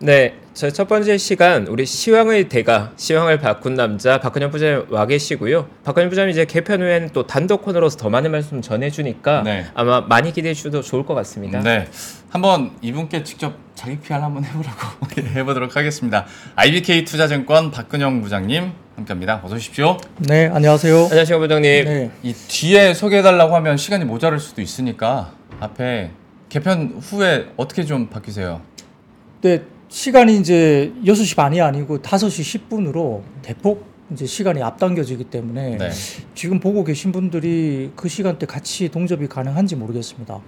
네, 저희 첫 번째 시간 우리 시황의 대가, 시황을 바꾼 남자 박근형 부장님 와 계시고요. 박근형 부장님 이제 개편 후에는 또 단독 코너로서 더 많은 말씀 전해주니까 네. 아마 많이 기대해 주셔도 좋을 것 같습니다. 네, 한번 이분께 직접 자기 PR 한번 해보도록 하겠습니다. IBK 투자증권 박근형 부장님 함께합니다. 어서 오십시오. 네, 안녕하세요. 안녕하세요, 부장님. 네. 이 뒤에 소개해달라고 하면 시간이 모자랄 수도 있으니까 앞에 개편 후에 어떻게 좀 바뀌세요? 네. 시간이 이제 6시 반이 아니고 5시 10분으로 대폭 이제 시간이 앞당겨지기 때문에 네. 지금 보고 계신 분들이 그 시간대 같이 동접이 가능한지 모르겠습니다.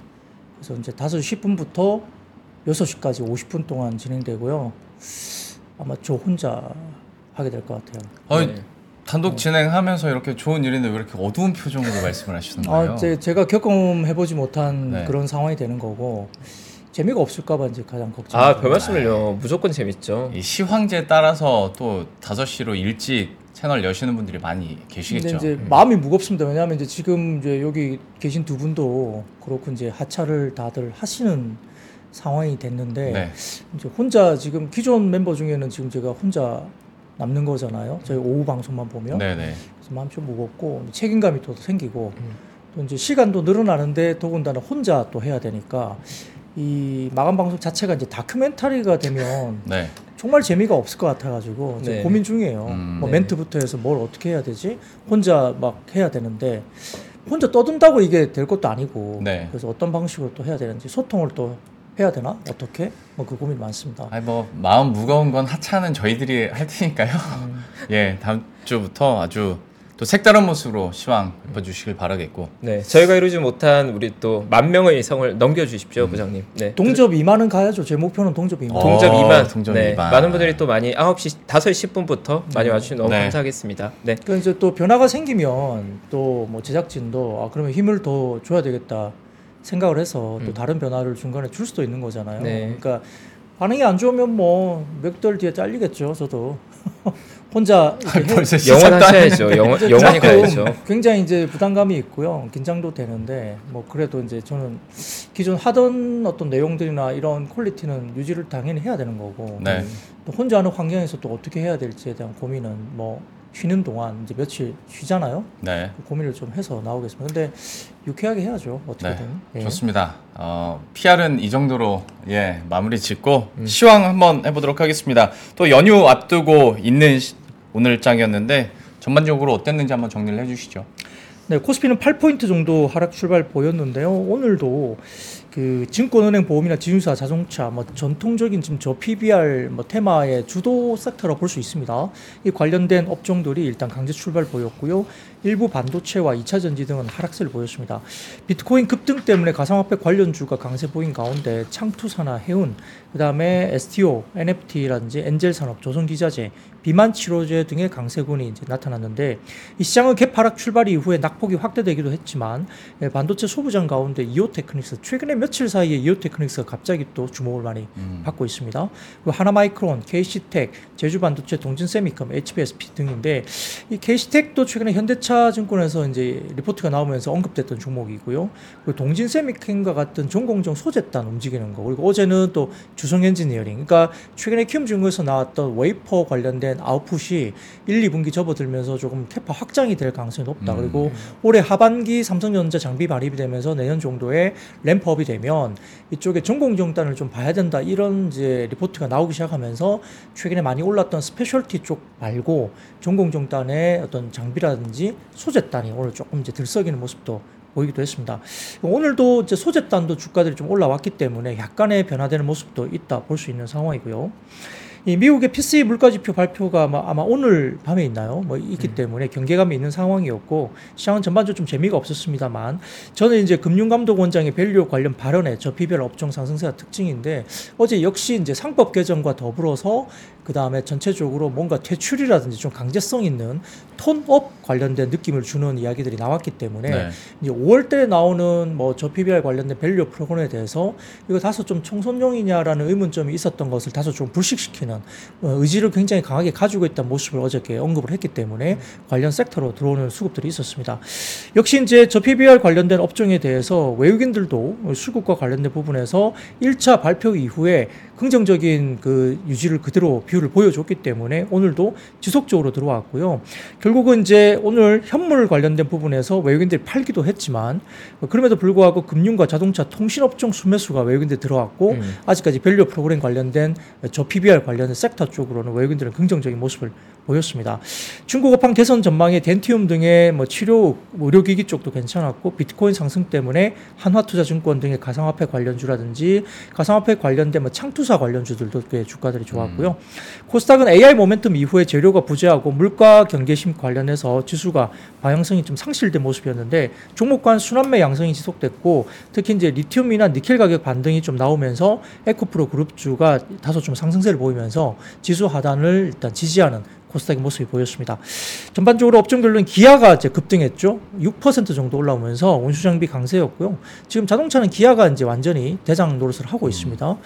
그래서 이제 5시 10분부터 6시까지 50분 동안 진행되고요. 아마 저 혼자 하게 될 것 같아요. 아니, 네. 단독 진행하면서 이렇게 좋은 일인데 왜 이렇게 어두운 표정으로 말씀을 하시는 거예요? 제가 경험해보지 못한 네. 그런 상황이 되는 거고 재미가 없을까봐 이제 가장 걱정. 아, 별 말씀을요. 무조건 재밌죠. 이 시황제에 따라서 또 5시로 일찍 채널 여시는 분들이 많이 계시겠죠. 근데 이제 마음이 무겁습니다. 왜냐하면 이제 지금 이제 여기 계신 두 분도 그렇고 이제 하차를 다들 하시는 상황이 됐는데 네. 이제 혼자 지금 기존 멤버 중에는 지금 제가 혼자 남는 거잖아요. 저희 오후 방송만 보면. 네네. 그래서 마음 좀 무겁고 책임감이 또 생기고 또 이제 시간도 늘어나는데 더군다나 혼자 또 해야 되니까. 이 마감 방송 자체가 이제 다큐멘터리가 되면 네. 정말 재미가 없을 것 같아가지고 네. 고민 중이에요. 뭐 네. 멘트부터 해서 뭘 어떻게 해야 되지? 혼자 막 해야 되는데 혼자 떠든다고 이게 될 것도 아니고 네. 그래서 어떤 방식으로 또 해야 되는지 소통을 또 해야 되나? 어떻게? 뭐 그 고민 많습니다. 아니 뭐 마음 무거운 건 하차는 저희들이 할 테니까요. 예, 다음 주부터 아주 또 색다른 모습으로 시황 읊어주시길 바라겠고. 네, 저희가 이루지 못한 우리 또 10,000명의 성을 넘겨주십시오, 부장님. 네. 동접 2만은 가야죠. 제 목표는 동접 2만. 동접 2만. 동접 네. 2만. 많은 분들이 또 많이 9시, 5시 10분부터 많이 와주시면 너무 네. 감사하겠습니다. 네. 그 이제 또 변화가 생기면 또 뭐 제작진도 아 그러면 힘을 더 줘야 되겠다 생각을 해서 또 다른 변화를 중간에 줄 수도 있는 거잖아요. 네. 그러니까 반응이 안 좋으면 뭐 몇 개월 뒤에 잘리겠죠, 저도. 혼자 영원하셔야죠. 영원히 가야죠. 굉장히 이제 부담감이 있고요. 긴장도 되는데 뭐 그래도 이제 저는 기존 하던 어떤 내용들이나 이런 퀄리티는 유지를 당연히 해야 되는 거고 네. 또 혼자 하는 환경에서 또 어떻게 해야 될지에 대한 고민은 뭐 쉬는 동안 이제 며칠 쉬잖아요. 네. 그 고민을 좀 해서 나오겠습니다. 근데 유쾌하게 해야죠. 어떻게든. 네. 예. 좋습니다. PR은 이 정도로 예 마무리 짓고 시황 한번 해보도록 하겠습니다. 또 연휴 앞두고 있는 오늘장이었는데 전반적으로 어땠는지 한번 정리를 해주시죠. 네, 코스피는 8포인트 정도 하락 출발 보였는데요. 오늘도 그 증권은행, 보험이나 지주사, 자동차, 뭐 전통적인 지금 저 PBR 뭐 테마의 주도 섹터라 볼 수 있습니다. 이 관련된 업종들이 일단 강제 출발 보였고요. 일부 반도체와 2차 전지 등은 하락세를 보였습니다. 비트코인 급등 때문에 가상화폐 관련주가 강세 보인 가운데 창투사나 해운, 그다음에 STO, NFT라든지 엔젤 산업, 조선기자재, 비만 치료제 등의 강세군이 이제 나타났는데 이 시장은 갭 하락 출발 이후에 낙폭이 확대되기도 했지만 반도체 소부장 가운데 이오테크닉스 최근에 며칠 사이에 이오테크닉스가 갑자기 또 주목을 많이 받고 있습니다. 그리고 하나 마이크론, KC텍, 제주반도체, 동진세미컴, HBSP 등인데 이 KC텍도 최근에 현대차 증권에서 이제 리포트가 나오면서 언급됐던 종목이고요. 그리고 동진세미컴과 같은 전공정 소재단 움직이는 거. 그리고 어제는 또 주성엔지니어링. 그러니까 최근에 키움 증권에서 나왔던 웨이퍼 관련된 아웃풋이 1, 2분기 접어들면서 조금 캐파 확장이 될 가능성이 높다. 그리고 올해 하반기 삼성전자 장비 발입이 되면서 내년 정도에 램프업이 되면 이쪽에 전공정단을 좀 봐야 된다 이런 이제 리포트가 나오기 시작하면서 최근에 많이 올랐던 스페셜티 쪽 말고 전공정단의 어떤 장비라든지 소재단이 오늘 조금 이제 들썩이는 모습도 보이기도 했습니다. 오늘도 이제 소재단도 주가들이 좀 올라왔기 때문에 약간의 변화되는 모습도 있다 볼 수 있는 상황이고요. 이 미국의 PCE 물가지표 발표가 아마 오늘 밤에 있나요? 뭐 있기 때문에 경계감이 있는 상황이었고 시장은 전반적으로 좀 재미가 없었습니다만 저는 이제 금융감독원장의 밸류 관련 발언에 저 PBR 업종 상승세가 특징인데 어제 역시 이제 상법 개정과 더불어서 그 다음에 전체적으로 뭔가 퇴출이라든지 좀 강제성 있는 톤업 관련된 느낌을 주는 이야기들이 나왔기 때문에 네. 이제 5월달에 나오는 뭐 저 PBR 관련된 밸류 프로그램에 대해서 이거 다소 좀 총선용이냐라는 의문점이 있었던 것을 다소 좀 불식시키는 의지를 굉장히 강하게 가지고 있다는 모습을 어저께 언급을 했기 때문에 관련 섹터로 들어오는 수급들이 있었습니다. 역시 이제 저 PBR 관련된 업종에 대해서 외국인들도 수급과 관련된 부분에서 1차 발표 이후에 긍정적인 그 유지를 그대로 비율을 보여줬기 때문에 오늘도 지속적으로 들어왔고요. 결국은 이제 오늘 현물 관련된 부분에서 외국인들이 팔기도 했지만 그럼에도 불구하고 금융과 자동차 통신업종 순매수가 외국인들이 들어왔고 아직까지 밸류 프로그램 관련된 저 PBR 관련된 섹터 쪽으로는 외국인들은 긍정적인 모습을 보였습니다. 중국 업황 개선 전망에 덴티움 등의 뭐 치료 의료기기 쪽도 괜찮았고 비트코인 상승 때문에 한화투자증권 등의 가상화폐 관련주라든지 가상화폐 관련된 뭐 창투사 관련주들도 꽤 주가들이 좋았고요. 코스닥은 AI 모멘텀 이후에 재료가 부재하고 물가 경계심 관련해서 지수가 방향성이 좀 상실된 모습이었는데 종목 간 순환매 양성이 지속됐고 특히 이제 리튬이나 니켈 가격 반등이 좀 나오면서 에코프로 그룹주가 다소 좀 상승세를 보이면서 지수 하단을 일단 지지하는 코스닥의 모습이 보였습니다. 전반적으로 업종별로는 기아가 이제 급등했죠. 6% 정도 올라오면서 온수장비 강세였고요. 지금 자동차는 기아가 이제 완전히 대장 노릇을 하고 있습니다.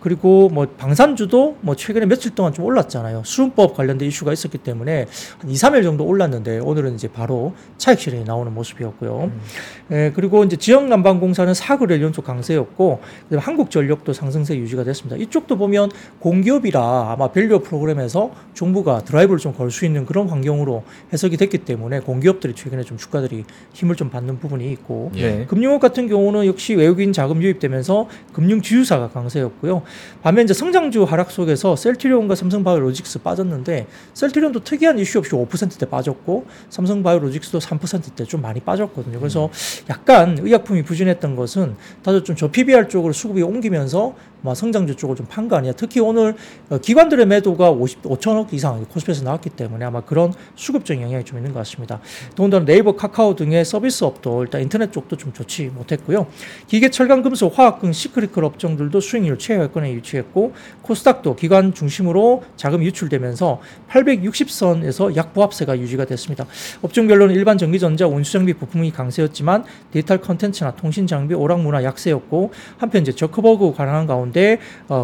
그리고 뭐 방산주도 뭐 최근에 며칠 동안 좀 올랐잖아요. 수은법 관련된 이슈가 있었기 때문에 한 2, 3일 정도 올랐는데 오늘은 이제 바로 차익 실현이 나오는 모습이었고요. 예, 그리고 이제 지역난방공사는 4거래일 연속 강세였고 한국전력도 상승세 유지가 됐습니다. 이쪽도 보면 공기업이라 아마 밸류 프로그램에서 정부가 드라이브 좀 걸 수 있는 그런 환경으로 해석이 됐기 때문에 공기업들이 최근에 좀 주가들이 힘을 좀 받는 부분이 있고 예. 금융업 같은 경우는 역시 외국인 자금 유입되면서 금융 지주사가 강세였고요. 반면 이제 성장주 하락 속에서 셀트리온과 삼성바이오로직스 빠졌는데 셀트리온도 특이한 이슈 없이 5%대 빠졌고 삼성바이오로직스도 3%대 좀 많이 빠졌거든요. 그래서 약간 의약품이 부진했던 것은 다소 좀 저 PBR 쪽으로 수급이 옮기면서 성장주 쪽을 좀 판 거 아니야. 특히 오늘 기관들의 매도가 5천억 이상 코스피에서 나왔기 때문에 아마 그런 수급적인 영향이 좀 있는 것 같습니다. 더군다나 네이버, 카카오 등의 서비스업도 일단 인터넷 쪽도 좀 좋지 못했고요. 기계, 철강, 금속, 화학금, 시크릿컬 업종들도 수익률 최하위권에 유치했고 코스닥도 기관 중심으로 자금이 유출되면서 860선에서 약보합세가 유지가 됐습니다. 업종별로는 일반 전기전자, 온수장비 부품이 강세였지만 디지털 컨텐츠나 통신장비, 오락문화 약세였고 한편 이제 저커버그 관련한 가운데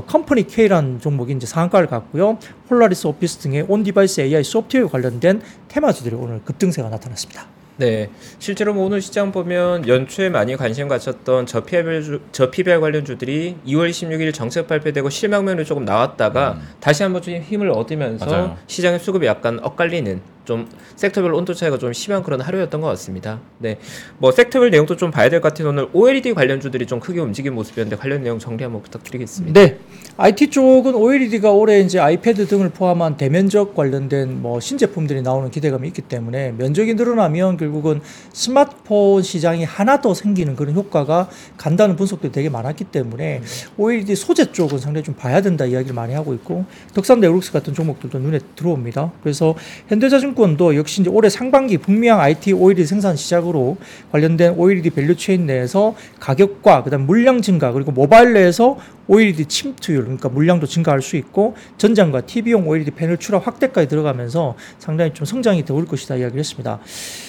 컴퍼니 K라는 종목이 이제 상한가를 갔고요. 폴라리스 오피스 등의 온디바이스 AI 소프트웨어 관련된 테마주들이 오늘 급등세가 나타났습니다. 네, 실제로 뭐 오늘 시장 보면 연초에 많이 관심 가졌던 저 PBR 관련주들이 2월 16일 정책 발표되고 실망면으로 조금 나왔다가 다시 한번 좀 힘을 얻으면서 맞아요. 시장의 수급이 약간 엇갈리는 좀 섹터별 온도 차이가 좀 심한 그런 하루였던 것 같습니다. 네, 뭐 섹터별 내용도 좀 봐야 될 것 같은 오늘 OLED 관련주들이 좀 크게 움직인 모습이었는데 관련 내용 정리 한번 부탁드리겠습니다. 네, IT 쪽은 OLED가 올해 이제 아이패드 등을 포함한 대면적 관련된 뭐 신제품들이 나오는 기대감이 있기 때문에 면적이 늘어나면 결국은 스마트폰 시장이 하나 더 생기는 그런 효과가 간다는 분석도 되게 많았기 때문에 OLED 소재 쪽은 상당히 좀 봐야 된다 이야기를 많이 하고 있고 덕산 네오룩스 같은 종목들도 눈에 들어옵니다. 그래서 현대자증권 도 역시 이제 올해 상반기 북미향 IT OLED 생산 시작으로 관련된 OLED 밸류체인 내에서 가격과 그다음 물량 증가 그리고 모바일 내에서 OLED 침투율 그러니까 물량도 증가할 수 있고 전장과 TV용 OLED 패널 출하 확대까지 들어가면서 상당히 좀 성장이 더 올 것이다 이야기를 했습니다.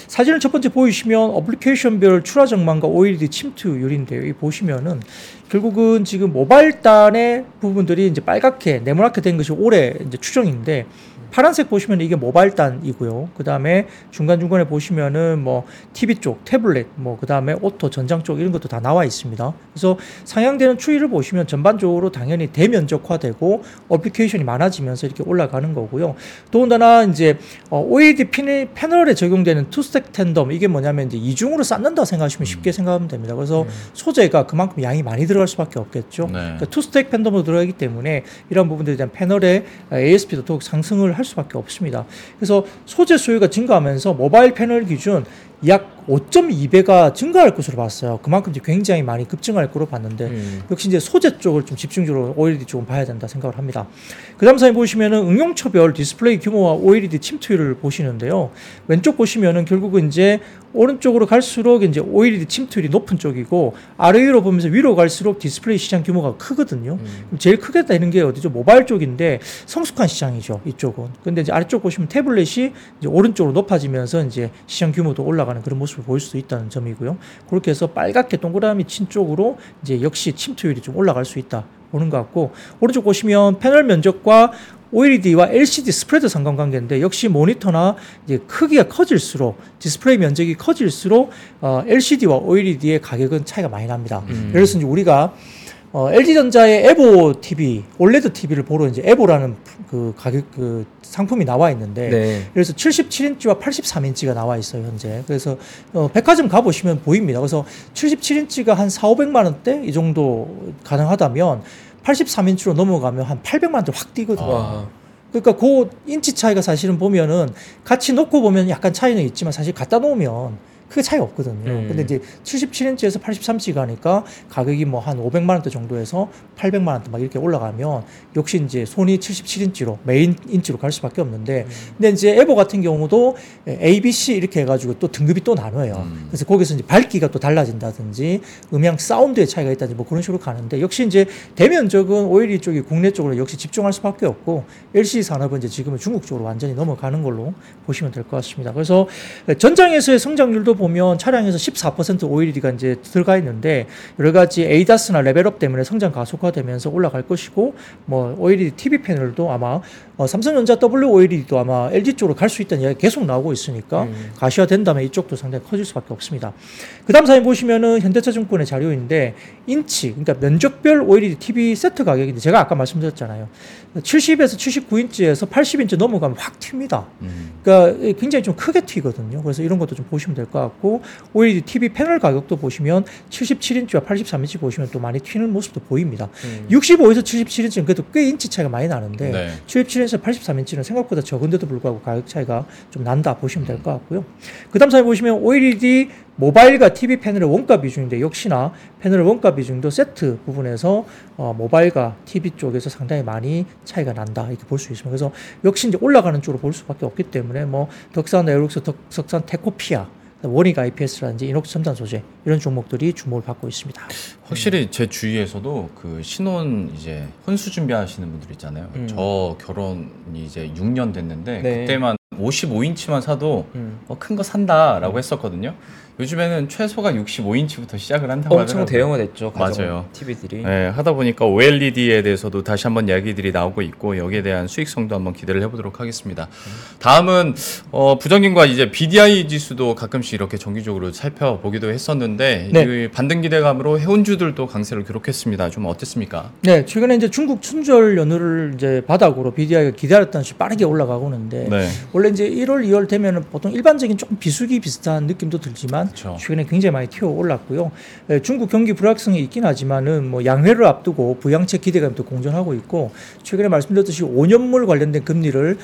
사진을 첫 번째 보이시면 어플리케이션별 출하 전망과 OLED 침투율인데요. 이 보시면은 결국은 지금 모바일 단의 부분들이 이제 빨갛게 네모나게 된 것이 올해 이제 추정인데. 파란색 보시면 이게 모바일단이고요. 그 다음에 중간중간에 보시면은 뭐 TV 쪽, 태블릿, 뭐 그 다음에 오토, 전장 쪽 이런 것도 다 나와 있습니다. 그래서 상향되는 추이를 보시면 전반적으로 당연히 대면적화되고 어플리케이션이 많아지면서 이렇게 올라가는 거고요. 더군다나 이제 OLED 패널에 적용되는 투스택 텐덤 이게 뭐냐면 이제 이중으로 쌓는다 생각하시면 쉽게 생각하면 됩니다. 그래서 소재가 그만큼 양이 많이 들어갈 수밖에 없겠죠. 네. 그러니까 투스택 텐덤으로 들어가기 때문에 이런 부분들에 대한 패널의 ASP도 더욱 상승을 할 수밖에 없습니다. 그래서 소재 수요가 증가하면서 모바일 패널 기준 약 5.2배가 증가할 것으로 봤어요. 그만큼 이제 굉장히 많이 급증할 것으로 봤는데 역시 이제 소재 쪽을 좀 집중적으로 OLED 쪽은 봐야 된다 생각을 합니다. 그 다음 사진 보시면은 응용처별 디스플레이 규모와 OLED 침투율을 보시는데요. 왼쪽 보시면은 결국은 이제 오른쪽으로 갈수록 이제 OLED 침투율이 높은 쪽이고 아래로 보면서 위로 갈수록 디스플레이 시장 규모가 크거든요. 제일 크게 되는 게 어디죠? 모바일 쪽인데 성숙한 시장이죠. 이쪽은. 근데 이제 아래쪽 보시면 태블릿이 이제 오른쪽으로 높아지면서 이제 시장 규모도 올라가. 그런 모습을 보일 수도 있다는 점이고요. 그렇게 해서 빨갛게 동그라미 친 쪽으로 이제 역시 침투율이 좀 올라갈 수 있다 보는 것 같고 오른쪽 보시면 패널 면적과 OLED와 LCD 스프레드 상관관계인데 역시 모니터나 이제 크기가 커질수록 디스플레이 면적이 커질수록 LCD와 OLED의 가격은 차이가 많이 납니다. 예를 들어서 이제 우리가 LG전자의 에보 TV, 올레드 TV를 보러 이제 에보라는 그 가격 그 상품이 나와 있는데, 네. 그래서 77인치와 83인치가 나와 있어요 현재. 그래서 백화점 가 보시면 보입니다. 그래서 77인치가 한 4,500만 원대 이 정도 가능하다면 83인치로 넘어가면 한 800만 원대 확 뛰거든요. 아. 그러니까 그 인치 차이가 사실은 보면은 같이 놓고 보면 약간 차이는 있지만 사실 갖다 놓으면 크게 차이 없거든요. 근데 이제 77인치에서 83인치 가니까 가격이 뭐 한 500만 원대 정도에서 800만 원대 막 이렇게 올라가면 역시 이제 손이 77인치로 메인 인치로 갈 수밖에 없는데, 근데 이제 에보 같은 경우도 ABC 이렇게 해가지고 또 등급이 또 나눠요. 그래서 거기서 이제 밝기가 또 달라진다든지 음향 사운드의 차이가 있다든지 뭐 그런 식으로 가는데, 역시 이제 대면적은 OLED 쪽이 국내 쪽으로 역시 집중할 수밖에 없고 LCD 산업은 이제 지금은 중국 쪽으로 완전히 넘어가는 걸로 보시면 될 것 같습니다. 그래서 전장에서의 성장률도 보면 차량에서 14% OLED가 이제 들어가 있는데, 여러 가지 ADAS나 레벨업 때문에 성장 가속화되면서 올라갈 것이고, 뭐 OLED TV 패널도 아마 삼성전자 WOLED도 아마 LG 쪽으로 갈 수 있다는 이야기 계속 나오고 있으니까 가시화 된다면 이쪽도 상당히 커질 수밖에 없습니다. 그다음 사진 보시면은 현대차증권의 자료인데 인치, 그러니까 면적별 OLED TV 세트 가격인데 제가 아까 말씀드렸잖아요. 70에서 79인치에서 80인치 넘어가면 확 튑니다. 그러니까 굉장히 좀 크게 튀거든요. 그래서 이런 것도 좀 보시면 될 것 같아요. OLED TV 패널 가격도 보시면 77인치와 83인치 보시면 또 많이 튀는 모습도 보입니다. 65에서 77인치는 그래도 꽤 인치 차이가 많이 나는데, 네. 77에서 83인치는 생각보다 적은데도 불구하고 가격 차이가 좀 난다 보시면 될 것 같고요. 그 다음 사진 보시면 OLED 모바일과 TV 패널의 원가 비중인데, 역시나 패널의 원가 비중도 세트 부분에서 모바일과 TV 쪽에서 상당히 많이 차이가 난다 이렇게 볼 수 있습니다. 그래서 역시 이제 올라가는 쪽으로 볼 수밖에 없기 때문에 뭐 덕산 네오룩스, 덕산 테코피아, 원익 IPS라든지 인옥 첨단 소재 이런 종목들이 주목을 받고 있습니다. 확실히 제 주위에서도 그 신혼 이제 혼수 준비하시는 분들 있잖아요. 저 결혼이 이제 6년 됐는데, 네. 그때만 55인치만 사도 큰 거 산다라고 했었거든요. 요즘에는 최소가 65인치부터 시작을 한다고 하더라고요. 엄청 대형화됐죠, 가정 맞아요. TV들이. 네, 하다 보니까 OLED에 대해서도 다시 한번 이야기들이 나오고 있고, 여기에 대한 수익성도 한번 기대를 해보도록 하겠습니다. 다음은 부장님과 이제 BDI 지수도 가끔씩 이렇게 정기적으로 살펴보기도 했었는데, 네. 이 반등 기대감으로 해운주들도 강세를 기록했습니다. 좀 어땠습니까? 네, 최근에 이제 중국 춘절 연휴를 이제 바닥으로 BDI가 기다렸던 시 빠르게 올라가고 있는데, 네. 원래 이제 1월, 2월 되면은 보통 일반적인 조금 비수기 비슷한 느낌도 들지만, 그렇죠. 최근에 굉장히 많이 튀어 올랐고요. 중국 경기 불확성이 있긴 하지만은 뭐 양회를 앞두고 부양책 기대감도 공존하고 있고, 최근에 말씀드렸듯이 5년물 관련된 금리를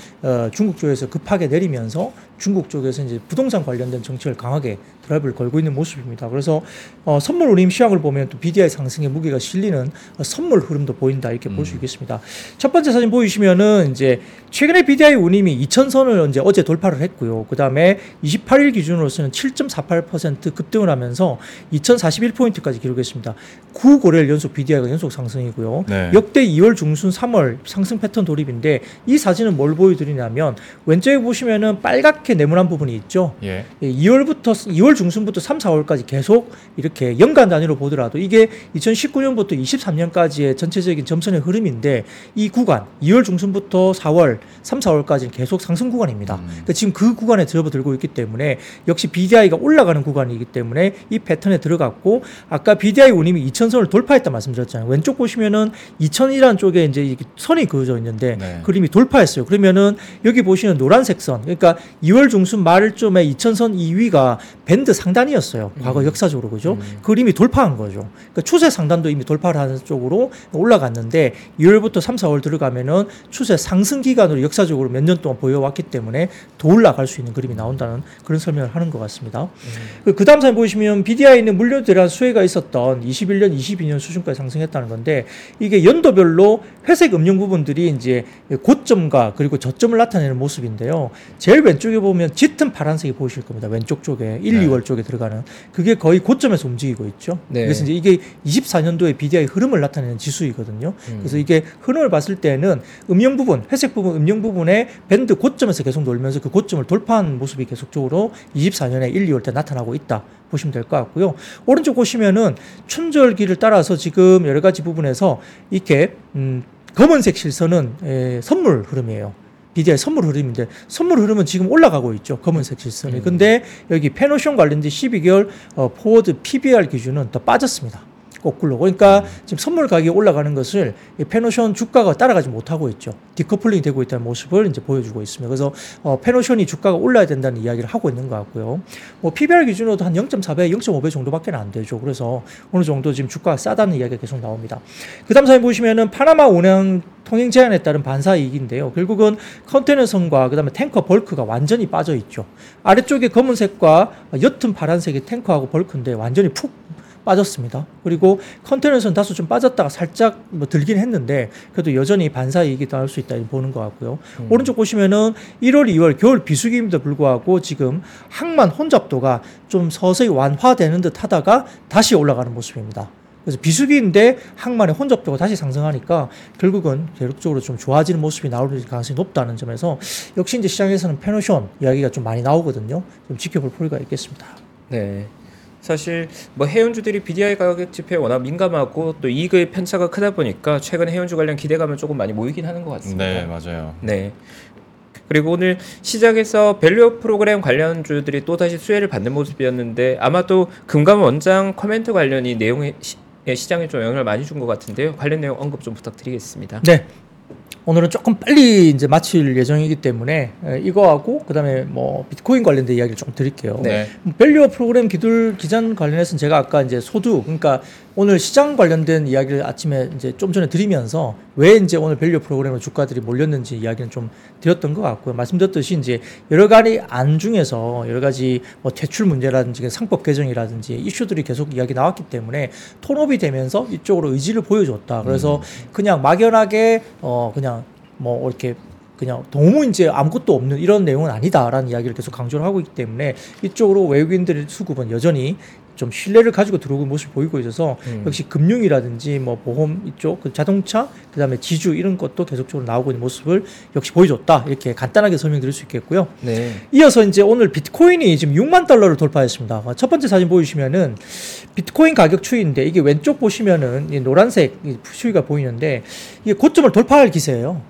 중국 쪽에서 급하게 내리면서 중국 쪽에서 이제 부동산 관련된 정책을 강하게 드라이브를 걸고 있는 모습입니다. 그래서 선물 운임 시황을 보면 또 BDI 상승의 무게가 실리는 선물 흐름도 보인다 이렇게 볼 수 있겠습니다. 첫 번째 사진 보이시면은 이제 최근에 BDI 운임이 2,000선을 이제 어제 돌파를 했고요. 그 다음에 28일 기준으로서는 7.48% 급등을 하면서 2,041포인트까지 기록했습니다. 9거래일 연속 BDI가 연속 상승이고요. 네. 역대 2월 중순 3월 상승 패턴 돌입인데, 이 사진은 뭘 보여드리냐면 왼쪽에 보시면은 빨갛게 네모난 부분이 있죠. 예. 2월 중순부터 3, 4월까지 계속 이렇게 연간 단위로 보더라도 이게 2019년부터 23년까지의 전체적인 점선의 흐름인데, 이 구간 2월 중순부터 4월, 3, 4월까지는 계속 상승 구간입니다. 그러니까 지금 그 구간에 접어들고 있기 때문에 역시 BDI가 올라가는 구간이기 때문에 이 패턴에 들어갔고, 아까 BDI 운임이 2000선을 돌파했다 말씀드렸잖아요. 왼쪽 보시면은 2000이라는 쪽에 이제 이렇게 선이 그어져 있는데, 네. 그림이 돌파했어요. 그러면은 여기 보시는 노란색 선, 그러니까 2월 중순 말쯤에 2000선 2위가 밴드 상단이었어요. 과거 역사적으로, 그죠? 그림이 돌파한 거죠. 그러니까 추세 상단도 이미 돌파를 하는 쪽으로 올라갔는데, 2월부터 3, 4월 들어가면은 추세 상승 기간으로 역사적으로 몇 년 동안 보여왔기 때문에 더 올라갈 수 있는 그림이 나온다는 그런 설명을 하는 것 같습니다. 그 다음 사진 보시면 BDI는 물류에 대한 수혜가 있었던 21년, 22년 수준까지 상승했다는 건데, 이게 연도별로 회색 음영 부분들이 이제 고점과 그리고 저점을 나타내는 모습인데요. 제일 왼쪽에 보면 짙은 파란색이 보이실 겁니다. 왼쪽 쪽에 1, 네. 2월 쪽에 들어가는 그게 거의 고점에서 움직이고 있죠. 네. 그래서 이제 이게 24년도의 BDI 흐름을 나타내는 지수이거든요. 그래서 이게 흐름을 봤을 때는 음영 부분, 회색 부분, 음영 부분의 밴드 고점에서 계속 놀면서 그 고점을 돌파한 모습이 계속적으로 24년에 1, 2월 때 나타나고 있다 보시면 될 것 같고요. 오른쪽 보시면은 춘절기를 따라서 지금 여러 가지 부분에서 이렇게 검은색 실선은 선물 흐름이에요. BDI 선물 흐름인데, 선물 흐름은 지금 올라가고 있죠. 검은색 실선이. 근데 여기 페노션 관련된 12개월 포워드 PBR 기준은 더 빠졌습니다. 거꾸로. 그러니까 지금 선물 가격이 올라가는 것을 페노션 주가가 따라가지 못하고 있죠. 디커플링이 되고 있다는 모습을 이제 보여주고 있습니다. 그래서 페노션이 주가가 올라야 된다는 이야기를 하고 있는 것 같고요. 뭐 PBR 기준으로도 한 0.4배, 0.5배 정도밖에 안 되죠. 그래서 어느 정도 지금 주가가 싸다는 이야기가 계속 나옵니다. 그 다음 사진 보시면은 파나마 운항 통행 제한에 따른 반사이익인데요. 결국은 컨테이너선과 그다음에 탱커 벌크가 완전히 빠져있죠. 아래쪽에 검은색과 옅은 파란색이 탱커하고 벌크인데 완전히 푹 빠졌습니다. 그리고 컨테이너선 다소 좀 빠졌다가 살짝 뭐 들긴 했는데 그래도 여전히 반사이익이 나올 수 있다 보는 것 같고요. 오른쪽 보시면은 1월, 2월 겨울 비수기임에도 불구하고 지금 항만 혼잡도가 좀 서서히 완화되는 듯 하다가 다시 올라가는 모습입니다. 그래서 비수기인데 항만의 혼잡도가 다시 상승하니까 결국은 계속적으로 좀 좋아지는 모습이 나올 가능성이 높다는 점에서 역시 이제 시장에서는 페노션 이야기가 좀 많이 나오거든요. 좀 지켜볼 필요가 있겠습니다. 네. 사실 뭐 해운주들이 BDI 가격 지표에 워낙 민감하고 또 이익의 편차가 크다 보니까 최근 해운주 관련 기대감은 조금 많이 모이긴 하는 것 같습니다. 네, 맞아요. 네. 그리고 오늘 시장에서 밸류업 프로그램 관련주들이 또다시 수혜를 받는 모습이었는데 아마도 금감 원장 코멘트 관련이 내용에 시장에 좀 영향을 많이 준 것 같은데요. 관련 내용 언급 좀 부탁드리겠습니다. 네. 오늘은 조금 빨리 이제 마칠 예정이기 때문에 이거하고 그다음에 뭐 비트코인 관련된 이야기를 좀 드릴게요. 네. 밸류업 프로그램 기잔 관련해서는 제가 아까 이제 소두 그러니까 오늘 시장 관련된 이야기를 아침에 이제 좀 전에 드리면서 왜 이제 오늘 밸류업 프로그램으로 주가들이 몰렸는지 이야기는 좀 드렸던 것 같고요. 말씀드렸듯이 이제 여러 가지 안 중에서 여러 가지 뭐 대출 문제라든지 상법 개정이라든지 이슈들이 계속 이야기 나왔기 때문에 톤업이 되면서 이쪽으로 의지를 보여줬다. 그래서 그냥 막연하게 그냥 뭐 이렇게 그냥 너무 이제 아무것도 없는 이런 내용은 아니다라는 이야기를 계속 강조를 하고 있기 때문에 이쪽으로 외국인들의 수급은 여전히 좀 신뢰를 가지고 들어오는 모습을 보이고 있어서 역시 금융이라든지 뭐 보험 이쪽 그 자동차 그다음에 지주 이런 것도 계속적으로 나오고 있는 모습을 역시 보여줬다. 이렇게 간단하게 설명드릴 수 있겠고요. 네. 이어서 이제 오늘 비트코인이 지금 6만 달러를 돌파했습니다. 첫 번째 사진 보시면은 비트코인 가격 추이인데 이게 왼쪽 보시면은 이 노란색 추이가 보이는데 이게 고점을 돌파할 기세예요.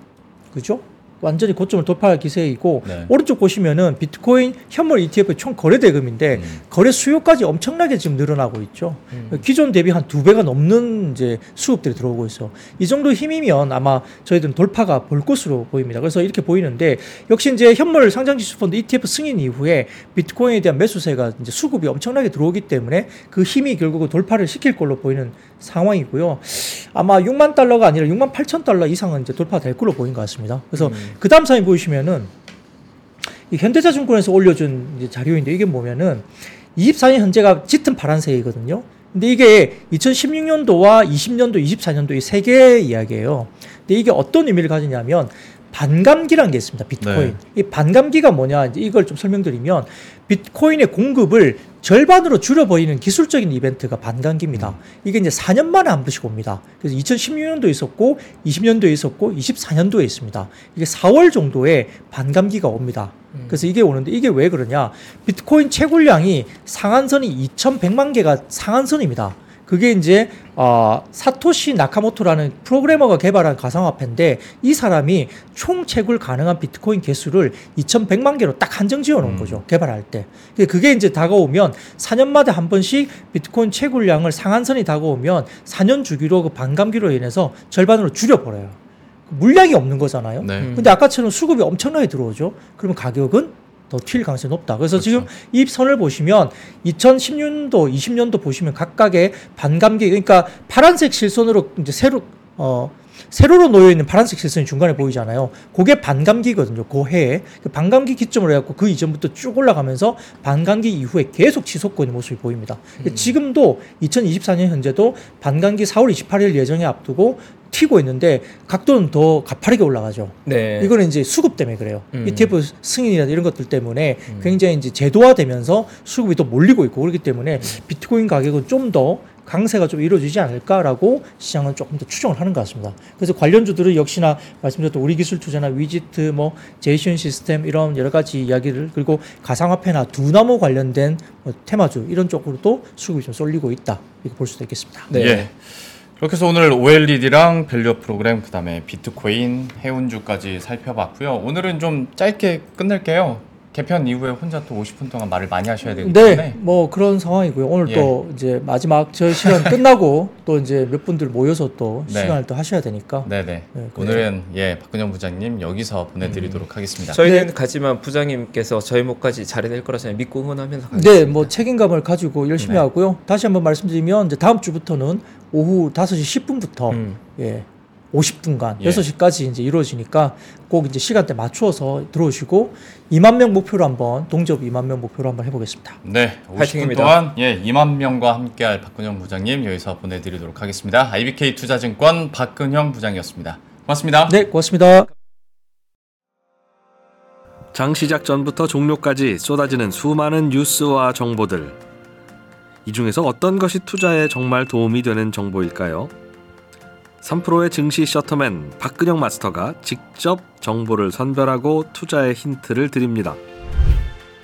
그죠? 완전히 고점을 돌파할 기세이고 네. 오른쪽 보시면은 비트코인 현물 ETF 총 거래 대금인데 거래 수요까지 엄청나게 지금 늘어나고 있죠. 기존 대비 한 2배가 넘는 이제 수급들이 들어오고 있어. 이 정도 힘이면 아마 저희들은 돌파가 볼 것으로 보입니다. 그래서 이렇게 보이는데 역시 이제 현물 상장지수 펀드 ETF 승인 이후에 비트코인에 대한 매수세가 이제 수급이 엄청나게 들어오기 때문에 그 힘이 결국은 돌파를 시킬 걸로 보이는 상황이고요. 아마 6만 달러가 아니라 6만 8천 달러 이상은 이제 돌파될 걸로 보인 것 같습니다. 그래서 그 다음 사진 보시면은 이 현대자증권에서 올려준 이제 자료인데 이게 보면은 24년 현재가 짙은 파란색이거든요. 근데 이게 2016년도와 20년도, 24년도 이 세 개의 이야기예요. 근데 이게 어떤 의미를 가지냐면 반감기라는 게 있습니다. 비트코인. 네. 이 반감기가 뭐냐 이제 이걸 좀 설명드리면 비트코인의 공급을 절반으로 줄여버리는 기술적인 이벤트가 반감기입니다. 이게 이제 4년 만에 한 번씩 옵니다. 그래서 2016년도에 있었고 20년도에 있었고 24년도에 있습니다. 이게 4월 정도에 반감기가 옵니다. 그래서 이게 오는데 이게 왜 그러냐. 비트코인 채굴량이 상한선이 2100만 개가 상한선입니다. 그게 이제 사토시 나카모토라는 프로그래머가 개발한 가상화폐인데 이 사람이 총 채굴 가능한 비트코인 개수를 2100만 개로 딱 한정 지어놓은 거죠. 개발할 때. 그게 이제 다가오면 4년마다 한 번씩 비트코인 채굴량을 상한선이 다가오면 4년 주기로 그 반감기로 인해서 절반으로 줄여버려요. 물량이 없는 거잖아요. 네. 근데 아까처럼 수급이 엄청나게 들어오죠. 그러면 가격은? 더 튈 가능성이 높다. 그래서 그렇죠. 지금 이 선을 보시면 2016년도, 20년도 보시면 각각의 반감기 그러니까 파란색 실선으로 이제 세로로 놓여 있는 파란색 실선이 중간에 보이잖아요. 그게 반감기거든요. 그 해에 반감기 기점으로 해갖고 그 이전부터 쭉 올라가면서 반감기 이후에 계속 지속되고 있는 모습이 보입니다. 지금도 2024년 현재도 반감기 4월 28일 예정에 앞두고 튀고 있는데 각도는 더 가파르게 올라가죠. 네. 이거는 이제 수급 때문에 그래요. ETF 승인이나 이런 것들 때문에 굉장히 이제 제도화되면서 수급이 또 몰리고 있고 그렇기 때문에 비트코인 가격은 좀 더 강세가 좀 이루어지지 않을까라고 시장은 조금 더 추정을 하는 것 같습니다. 그래서 관련주들은 역시나 말씀드렸던 우리기술투자나 위지트, 뭐 제이션시스템 이런 여러 가지 이야기를 그리고 가상화폐나 두나무 관련된 테마주 이런 쪽으로도 수급이 좀 쏠리고 있다 이렇게 볼 수도 있겠습니다. 네. 예. 이렇게 해서 오늘 OLED랑 밸류업 프로그램, 그 다음에 비트코인, 해운주까지 살펴봤고요. 오늘은 좀 짧게 끝낼게요. 개편 이후에 혼자 또 50분 동안 말을 많이 하셔야 되기 때문에 네, 뭐 그런 상황이고요. 오늘 예. 또 이제 마지막 저 시간 끝나고 또 이제 몇 분들 모여서 또 네. 시간을 또 하셔야 되니까. 네네. 네, 오늘은 예 박근형 부장님 여기서 보내드리도록 하겠습니다. 저희는 네. 가지만 부장님께서 저희 몫까지 잘해낼 거라 저는 믿고 응원하면서 가겠습니다. 네, 뭐 책임감을 가지고 열심히 네. 하고요. 다시 한번 말씀드리면 이제 다음 주부터는 오후 5시 10분부터 예. 50분간, 예. 6시까지 이제 이루어지니까 꼭 이제 시간대 맞추어서 들어오시고 2만 명 목표로 한번 동접 2만 명 목표로 한번 해보겠습니다. 네, 50분 동안 예, 2만 명과 함께할 박근형 부장님 여기서 보내드리도록 하겠습니다. IBK 투자증권 박근형 부장이었습니다. 고맙습니다. 네, 고맙습니다. 장 시작 전부터 종료까지 쏟아지는 수많은 뉴스와 정보들. 이 중에서 어떤 것이 투자에 정말 도움이 되는 정보일까요? 3프로의 증시 셔터맨 박근형 마스터가 직접 정보를 선별하고 투자의 힌트를 드립니다.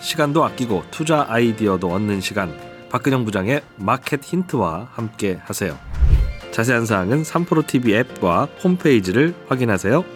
시간도 아끼고 투자 아이디어도 얻는 시간, 박근형 부장의 마켓 힌트와 함께 하세요. 자세한 사항은 3프로TV 앱과 홈페이지를 확인하세요.